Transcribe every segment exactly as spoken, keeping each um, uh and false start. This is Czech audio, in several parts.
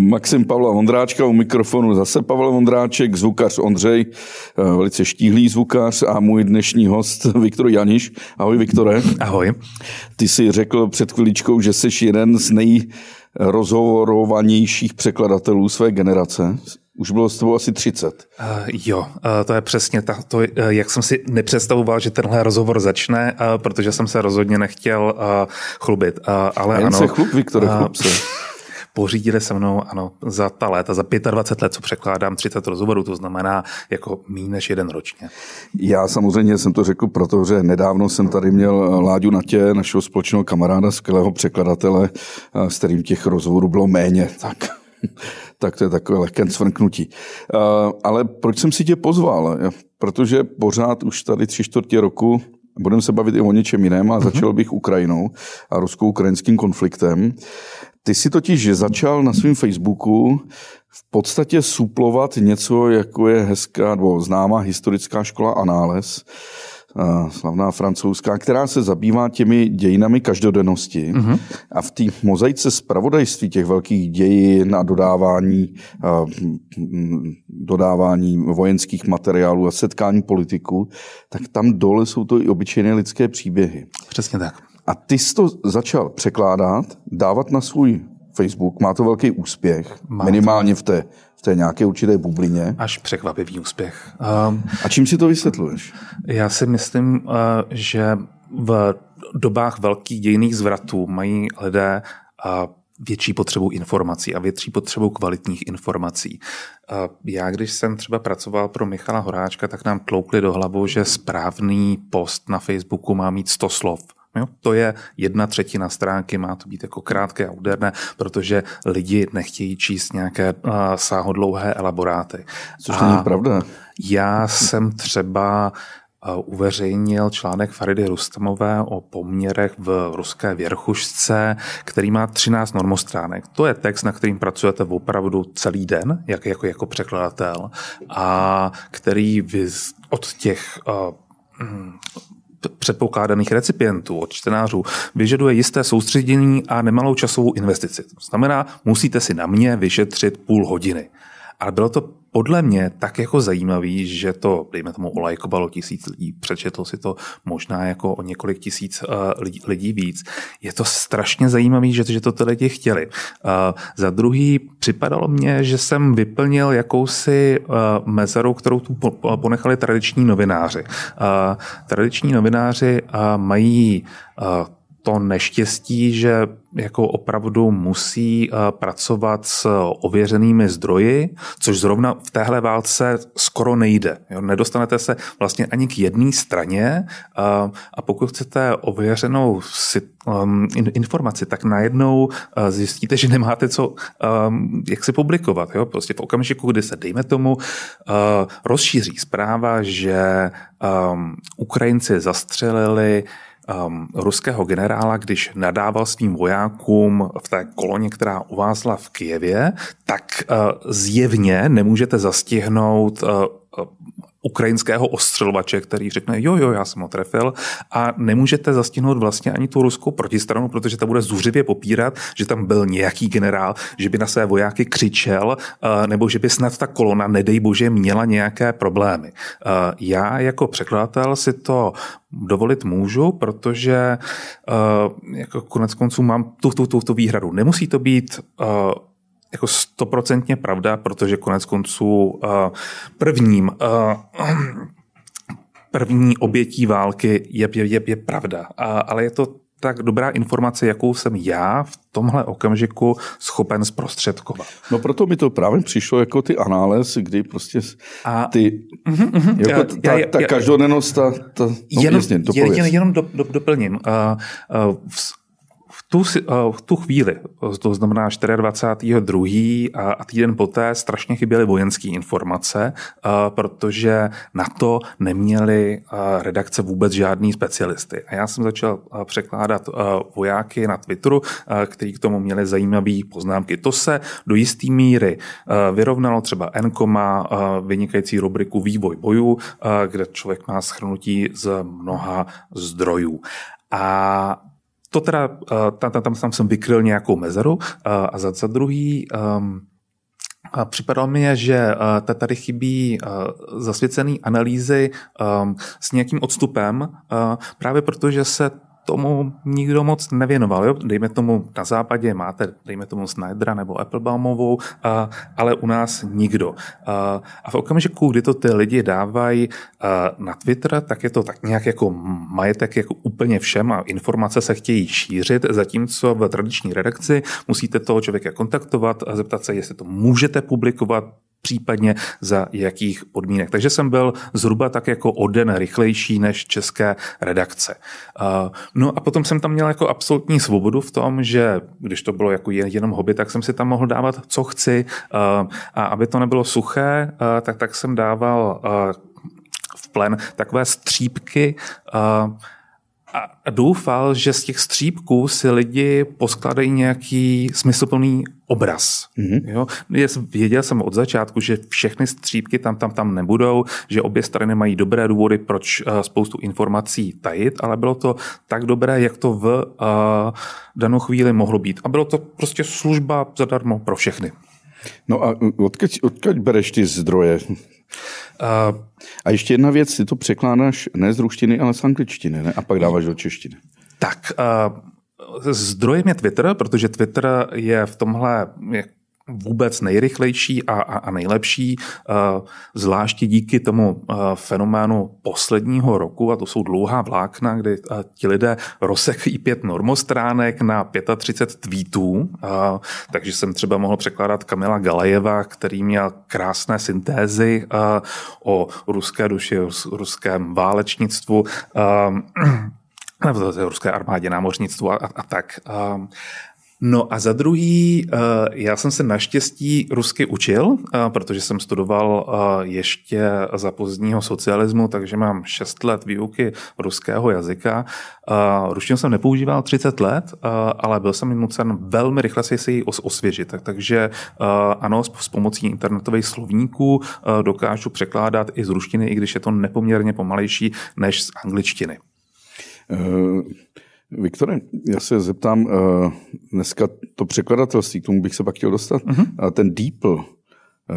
Maxim Pavla Vondráčka, u mikrofonu zase Pavel Vondráček, zvukař Ondřej, velice štíhlý zvukař, a můj dnešní host Viktor Janiš. Ahoj, Viktore. Ahoj. Ty jsi řekl před chviličkou, že jsi jeden z nejrozhovorovanějších překladatelů své generace. Už bylo s tebou asi třicet. Uh, jo, uh, to je přesně ta, to, uh, jak jsem si nepředstavoval, že tenhle rozhovor začne, uh, protože jsem se rozhodně nechtěl uh, chlubit. Uh, ale jen ano, se chlup, Viktore, uh, chlub se. Pořídili se mnou, ano, za ta léta, za dvacet pět let, co překládám, třicet rozhovorů, to znamená jako míň než jeden ročně. Já samozřejmě jsem to řekl, protože nedávno jsem tady měl Láďu Natě, našeho společného kamaráda, skvělého překladatele, s kterým těch rozhovorů bylo méně, tak... Tak to je takové lehké cvrknutí. Ale proč jsem si tě pozval? Protože pořád už tady tři čtvrtě roku budeme se bavit i o něčem jiném a začal bych Ukrajinou a rusko-ukrajinským konfliktem. Ty jsi totiž začal na svém Facebooku v podstatě suplovat něco, jako je hezká nebo známá historická škola Annales, slavná francouzská, která se zabývá těmi dějinami každodennosti. Mm-hmm. A v té mozaice zpravodajství těch velkých dějin a dodávání, a dodávání vojenských materiálů a setkání politiků, tak tam dole jsou to i obyčejné lidské příběhy. Přesně tak. A ty jsi to začal překládat, dávat na svůj Facebook. Má to velký úspěch, Má minimálně to. v té v té nějaké určité bublině. Až překvapivý úspěch. Um, A čím si to vysvětluješ? Já si myslím, uh, že v dobách velkých dějinných zvratů mají lidé uh, větší potřebu informací a větší potřebu kvalitních informací. Já, když jsem třeba pracoval pro Michala Horáčka, tak nám tloukli do hlavu, že správný post na Facebooku má mít sto slov. Jo, to je jedna třetina stránky, má to být jako krátké a úderné, protože lidi nechtějí číst nějaké uh, sáhodlouhé elaboráty. Což není pravda. Já jsem třeba uh, uveřejnil článek Faridy Rustamové o poměrech v ruské Věrchušce, který má třináct normostránek. To je text, na kterým pracujete opravdu celý den, jak, jako, jako překladatel, a který viz, od těch... Uh, mm, předpokládaných recipientů od čtenářů vyžaduje jisté soustředění a nemalou časovou investici. To znamená, musíte si na mě vyšetřit půl hodiny. Ale bylo to podle mě tak jako zajímavý, že to, dejme tomu, olajkovalo tisíc lidí, přečetlo si to možná jako o několik tisíc uh, lidí, lidí víc. Je to strašně zajímavý, že, že to ty lidi chtěli. Uh, za druhý připadalo mně, že jsem vyplnil jakousi uh, mezeru, kterou tu ponechali tradiční novináři. Uh, tradiční novináři uh, mají uh, to neštěstí, že jako opravdu musí pracovat s ověřenými zdroji, což zrovna v téhle válce skoro nejde. Nedostanete se vlastně ani k jedné straně, a pokud chcete ověřenou informaci, tak najednou zjistíte, že nemáte co, jak si publikovat. Prostě v okamžiku, kdy se, dejme tomu, rozšíří zpráva, že Ukrajinci zastřelili Um, ruského generála, když nadával svým vojákům v té koloně, která uvázla v Kyjevě, tak uh, zjevně nemůžete zastihnout uh, ukrajinského ostřelovače, který řekne jo, jo, já jsem ho trefil, a nemůžete zastihnout vlastně ani tu ruskou protistranu, protože ta bude zuřivě popírat, že tam byl nějaký generál, že by na své vojáky křičel, nebo že by snad ta kolona, nedej bože, měla nějaké problémy. Já jako překladatel si to dovolit můžu, protože jako konec konců mám tu, tu, tu, tu výhradu. Nemusí to být jako stoprocentně pravda, protože konec konců uh, prvním uh, první obětí války je, je, je pravda. Uh, ale je to tak dobrá informace, jakou jsem já v tomhle okamžiku schopen zprostředkovat. No proto mi to právě přišlo jako ty Annales, kdy prostě a, ty uh, uh, uh, jako uh, ta, uh, ta uh, každodennost, ta, ta no, jenom, jasně, to jen, jen, jenom do, do, doplním. Uh, uh, v, Tu, tu chvíli, to znamená dvacátého čtvrtého druhého a týden poté, strašně chyběly vojenské informace, protože na to neměly redakce vůbec žádný specialisty. A já jsem začal překládat vojáky na Twitteru, kteří k tomu měli zajímavé poznámky. To se do jisté míry vyrovnalo, třeba Enko má vynikající rubriku Vývoj bojů, kde člověk má shrnutí z mnoha zdrojů. A to teda, tam, tam, tam jsem vykryl nějakou mezeru a za, za druhý um, a připadalo mi, že tady chybí zasvěcený analýzy s nějakým odstupem, právě protože se tomu nikdo moc nevěnoval. Jo? Dejme tomu, na západě máte, dejme tomu Snydera nebo Applebaumovou, ale u nás nikdo. A v okamžiku, kdy to ty lidi dávají na Twitter, tak je to tak nějak jako majetek jako úplně všem a informace se chtějí šířit, zatímco v tradiční redakci musíte toho člověka kontaktovat a zeptat se, jestli to můžete publikovat, případně za jakých podmínek. Takže jsem byl zhruba tak jako o den rychlejší než české redakce. No a potom jsem tam měl jako absolutní svobodu v tom, že když to bylo jako jenom hobby, tak jsem si tam mohl dávat, co chci. A aby to nebylo suché, tak, tak jsem dával v plen takové střípky a doufal, že z těch střípků si lidi poskládají nějaký smysluplný obraz. Mm-hmm. Jo? Věděl jsem od začátku, že všechny střípky tam, tam, tam nebudou, že obě strany mají dobré důvody, proč uh, spoustu informací tajit, ale bylo to tak dobré, jak to v uh, danou chvíli mohlo být. A bylo to prostě služba zadarmo pro všechny. No a odkud, odkud bereš ty zdroje? Uh, a ještě jedna věc, ty to překládáš ne z ruštiny, ale z angličtiny, ne? A pak dáváš do češtiny. Tak, uh, zdrojem je Twitter, protože Twitter je v tomhle vůbec nejrychlejší a, a, a nejlepší, uh, zvláště díky tomu uh, fenoménu posledního roku, a to jsou dlouhá vlákna, kdy uh, ti lidé rozsekají pět normostránek na třicet pět tweetů, uh, takže jsem třeba mohl překládat Kamila Galajeva, který měl krásné syntézy uh, o ruské duši, ruském válečnictvu, uh, nebo to je ruské armádě, námořnictvu a, a, a tak. Uh, No a za druhý, já jsem se naštěstí rusky učil, protože jsem studoval ještě za pozdního socialismu, takže mám šest let výuky ruského jazyka. Ruštinu jsem nepoužíval třicet let, ale byl jsem nucen velmi rychle si ji osvěžit. Takže ano, s pomocí internetových slovníků dokážu překládat i z ruštiny, i když je to nepoměrně pomalejší než z angličtiny. Uh... Viktore, já se zeptám, dneska to překladatelství, k tomu bych se pak chtěl dostat, uh-huh. A ten DeepL,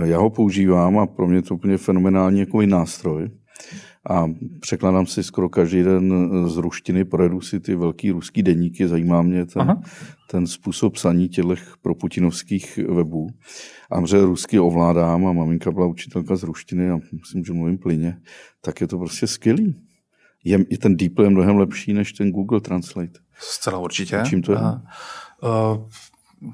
já ho používám a pro mě to úplně fenomenální jako nástroj a překládám si skoro každý den z ruštiny, projedu si ty velký ruský deníky, zajímá mě ten, uh-huh. ten způsob psaní těchto proputinovských webů. A mře rusky ovládám a maminka byla učitelka z ruštiny a myslím, že mluvím plyně, tak je to prostě skvělý. Je, je ten DeepL je mnohem lepší než ten Google Translate. Zcela určitě. Čím to je? A, uh,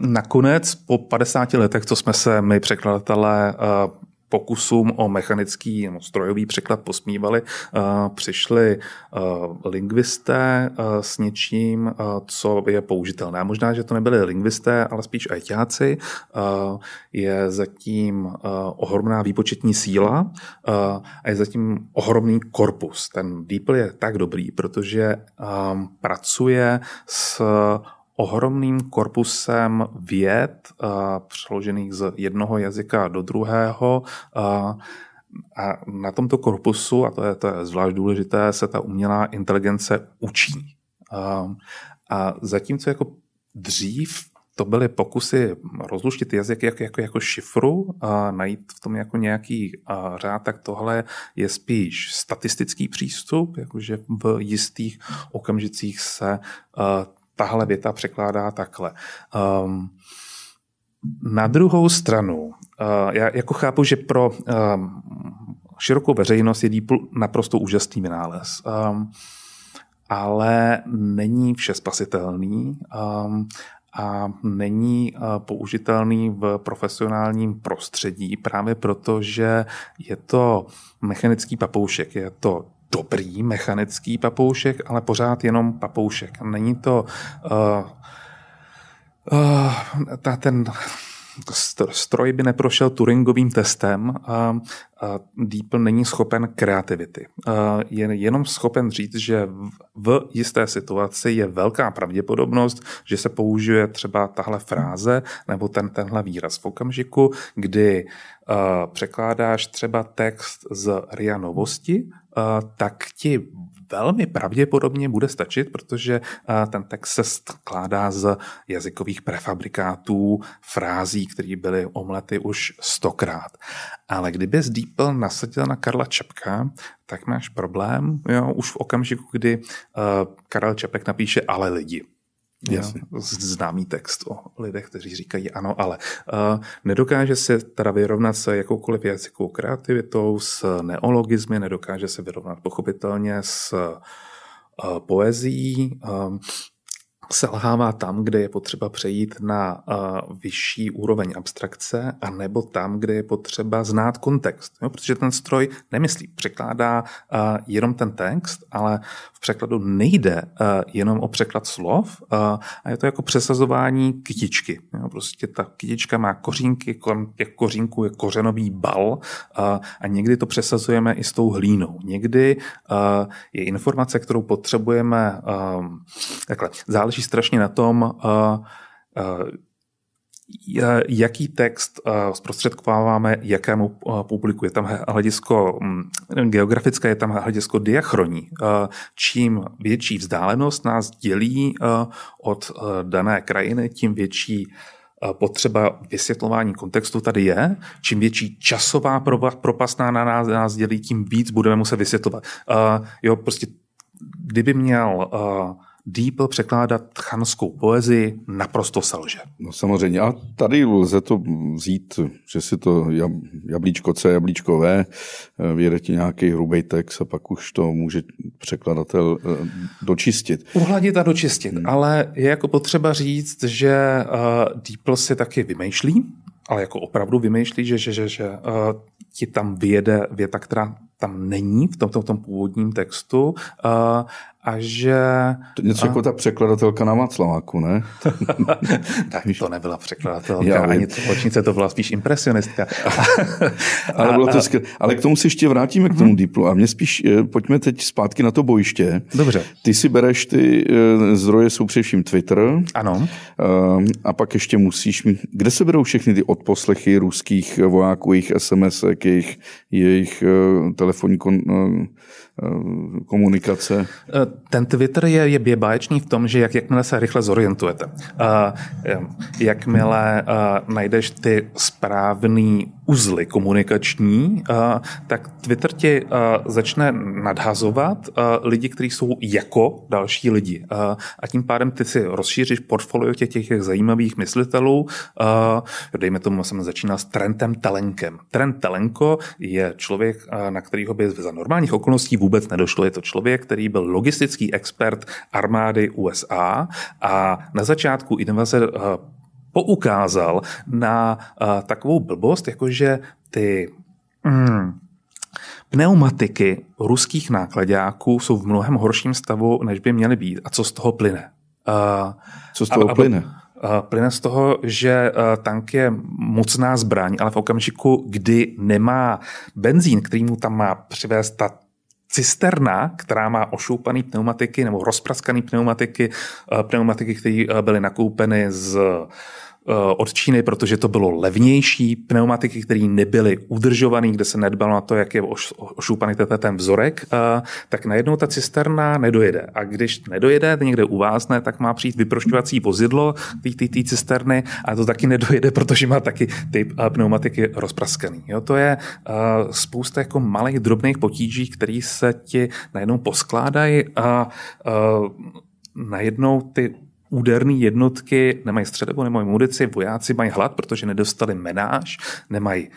nakonec po padesáti letech, co jsme se my překladatelé uh, pokusům o mechanický nebo strojový překlad posmívali, uh, přišli uh, lingvisté uh, s něčím, uh, co je použitelné. Možná, že to nebyli lingvisté, ale spíš ajťáci. Uh, je zatím uh, ohromná výpočetní síla uh, a je zatím ohromný korpus. Ten DeepL je tak dobrý, protože um, pracuje s ohromným korpusem věd uh, přeložených z jednoho jazyka do druhého uh, a na tomto korpusu, a to je, to je zvlášť důležité, se ta umělá inteligence učí. Uh, a zatímco jako dřív to byly pokusy rozluštit jazyk jako, jako, jako šifru a najít v tom jako nějaký a, řád, tak tohle je spíš statistický přístup, jakože v jistých okamžicích se a, tahle věta překládá takhle. Um, na druhou stranu, uh, já jako chápu, že pro um, širokou veřejnost je DeepL naprosto úžasný vynález, um, ale není všespasitelný um, a není uh, použitelný v profesionálním prostředí právě proto, že je to mechanický papoušek, je to dobrý mechanický papoušek, ale pořád jenom papoušek. Není to uh, uh, ta, ten stroj by neprošel Turingovým testem. Uh, uh, DeepL není schopen kreativity. Uh, je jenom schopen říct, že v, v jisté situaci je velká pravděpodobnost, že se použije třeba tahle fráze nebo ten, tenhle výraz. V okamžiku, kdy uh, překládáš třeba text z Ria novosti, tak ti velmi pravděpodobně bude stačit, protože ten text se skládá z jazykových prefabrikátů, frází, které byly omlety už stokrát. Ale kdyby z DeepL nasadil na Karla Čapka, tak máš problém, jo, už v okamžiku, kdy Karel Čapek napíše ale lidi. Jasně. Známý text o lidech, kteří říkají ano, ale uh, nedokáže se teda vyrovnat s jakoukoliv jazykovou kreativitou, s neologismy, nedokáže se vyrovnat pochopitelně s uh, poezí, um, selhává tam, kde je potřeba přejít na uh, vyšší úroveň abstrakce, anebo tam, kde je potřeba znát kontext. Jo? Protože ten stroj nemyslí, překládá uh, jenom ten text, ale v překladu nejde uh, jenom o překlad slov uh, a je to jako přesazování kytičky. Jo? Prostě ta kytička má kořínky, kolem těch kořínků je kořenový bal uh, a někdy to přesazujeme i s tou hlínou. Někdy uh, je informace, kterou potřebujeme um, takhle, záleží strašně na tom, jaký text zprostředkováváme, jakému publiku. Je tam hledisko geografické, je tam hledisko diachroní. Čím větší vzdálenost nás dělí od dané krajiny, tím větší potřeba vysvětlování kontextu tady je. Čím větší časová propastná na nás, nás dělí, tím víc budeme muset vysvětlovat. Jo, prostě, kdyby měl DeepL překládat chanskou poezii, naprosto selže. No samozřejmě. A tady lze to vzít, že si to jablíčko C, jablíčko V, vyjede ti nějaký hrubý text a pak už to může překladatel dočistit. Uhladit a dočistit, hmm. ale je jako potřeba říct, že DeepL si taky vymýšlí, ale jako opravdu vymýšlí, že, že, že, že uh, ti tam vyjede věta, která tam není v tom, tom, tom původním textu uh, a že... To něco a... jako ta překladatelka na Václaváku, ne? Tak to nebyla překladatelka, já, ani tlumočnice, to byla spíš impresionistka. ale, bylo to skr... ale k tomu se ještě vrátíme, k tomu DeepLu. A mě spíš, pojďme teď zpátky na to bojiště. Dobře. Ty si bereš, ty zdroje jsou především Twitter. Ano. Uh, a pak ještě musíš mít... Kde se berou všechny ty odposlechy ruských vojáků, jejich SMSek, jejich, jejich telefonní kon, komunikace? Ten Twitter je, je, je báječný v tom, že jak, jakmile se rychle zorientujete, uh, jakmile uh, najdeš ty správný uzly komunikační, uh, tak Twitter ti uh, začne nadhazovat uh, lidi, kteří jsou jako další lidi. Uh, a tím pádem ty si rozšíříš portfolio těch, těch zajímavých myslitelů. Uh, dejme tomu, jsem začínal s Trendem Talenkem. Trend Talenko je člověk, uh, na kterého by za normálních okolností vůbec nedošlo. Je to člověk, který byl logistický expert armády U S A a na začátku invaze poukázal na takovou blbost, jakože ty mm, pneumatiky ruských nákladáků jsou v mnohem horším stavu, než by měly být. A co z toho plyne? Co z toho a, plyne? Plyne z toho, že tank je mocná zbraň, ale v okamžiku, kdy nemá benzín, který mu tam má přivést ta cisterna, která má ošoupaný pneumatiky nebo rozpraskaný pneumatiky, pneumatiky, které byly nakoupeny z, od Číny, protože to bylo levnější, pneumatiky, které nebyly udržované, kde se nedbalo na to, jak je ošoupaný ten vzorek, tak najednou ta cisterna nedojede. A když nedojede, někde uvázne, tak má přijít vyprošťovací vozidlo té cisterny a to taky nedojede, protože má taky ty pneumatiky rozpraskaný. Jo, to je spousta jako malých drobných potíží, které se ti najednou poskládají a, a najednou ty úderné jednotky nemají střelivo, nemají munici, vojáci mají hlad, protože nedostali menáž, nemají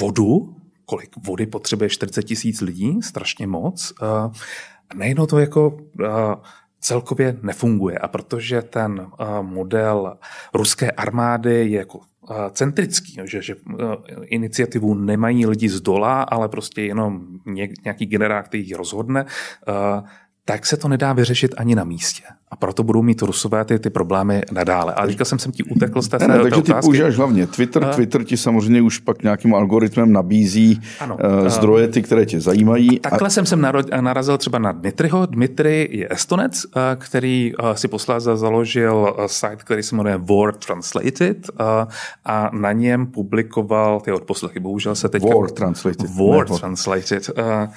vodu, kolik vody potřebuje čtyřicet tisíc lidí, strašně moc. A najednou to jako celkově nefunguje. A protože ten model ruské armády je jako centrický, že, že iniciativu nemají lidi z dola, ale prostě jenom nějaký generál, který ji rozhodne, tak se to nedá vyřešit ani na místě. A proto budou mít Rusové ty, ty problémy nadále. Ale říkal jsem si, ti utekl z té ne, ne, Takže ty používáš hlavně Twitter. A... Twitter ti samozřejmě už pak nějakým algoritmem nabízí ano, uh, zdroje, ty, které tě zajímají. A takhle a... jsem sem narazil třeba na Dmitryho. Dmitry je Estonec, který si posléze založil site, který se jmenuje Word Translated a na něm publikoval ty odposlechy. Bohužel se teďka... Word Translated. Word Translated. Uh,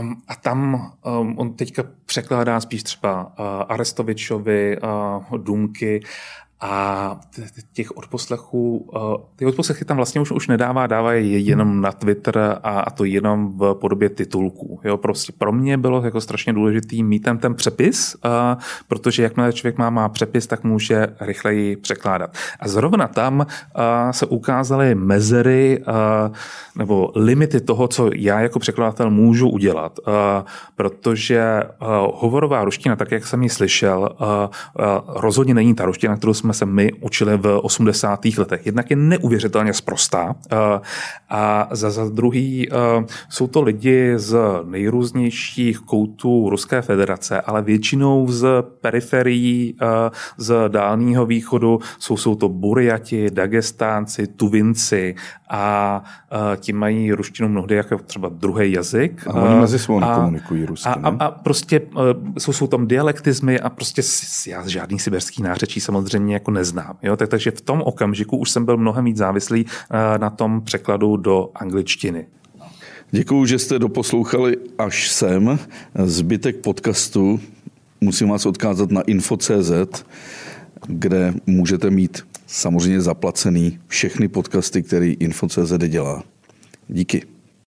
Um, a tam um, on teďka překládá spíš třeba uh, Arestovičovi uh, důmky a těch odposlechů, uh, ty odposlechy tam vlastně už, už nedává, dává je jenom na Twitter a, a to jenom v podobě titulků. Jo, prostě pro mě bylo jako strašně důležitý mít tam ten přepis, uh, protože jakmile člověk má, má přepis, tak může rychleji překládat. A zrovna tam uh, se ukázaly mezery uh, nebo limity toho, co já jako překladatel můžu udělat, uh, protože uh, hovorová ruština, tak jak jsem ji slyšel, uh, uh, rozhodně není ta ruština, kterou jsme se my učili v osmdesátých letech. Jednak je neuvěřitelně sprostá a za, za druhý jsou to lidi z nejrůznějších koutů Ruské federace, ale většinou z periferií z Dálního východu jsou, jsou to Buriati, Dagestánci, Tuvinci a ti mají ruštinu mnohdy jako třeba druhý jazyk. A oni mezi svou nekomunikují rusky. A, a, a prostě jsou, jsou tam dialektizmy a prostě já žádný siberský nářečí samozřejmě jako neznám. Jo? Tak, takže v tom okamžiku už jsem byl mnohem víc závislý na tom překladu do angličtiny. Děkuju, že jste doposlouchali až sem. Zbytek podcastu musím vás odkázat na info tečka cé zet, kde můžete mít samozřejmě zaplacený všechny podcasty, které info tečka cé zet dělá. Díky.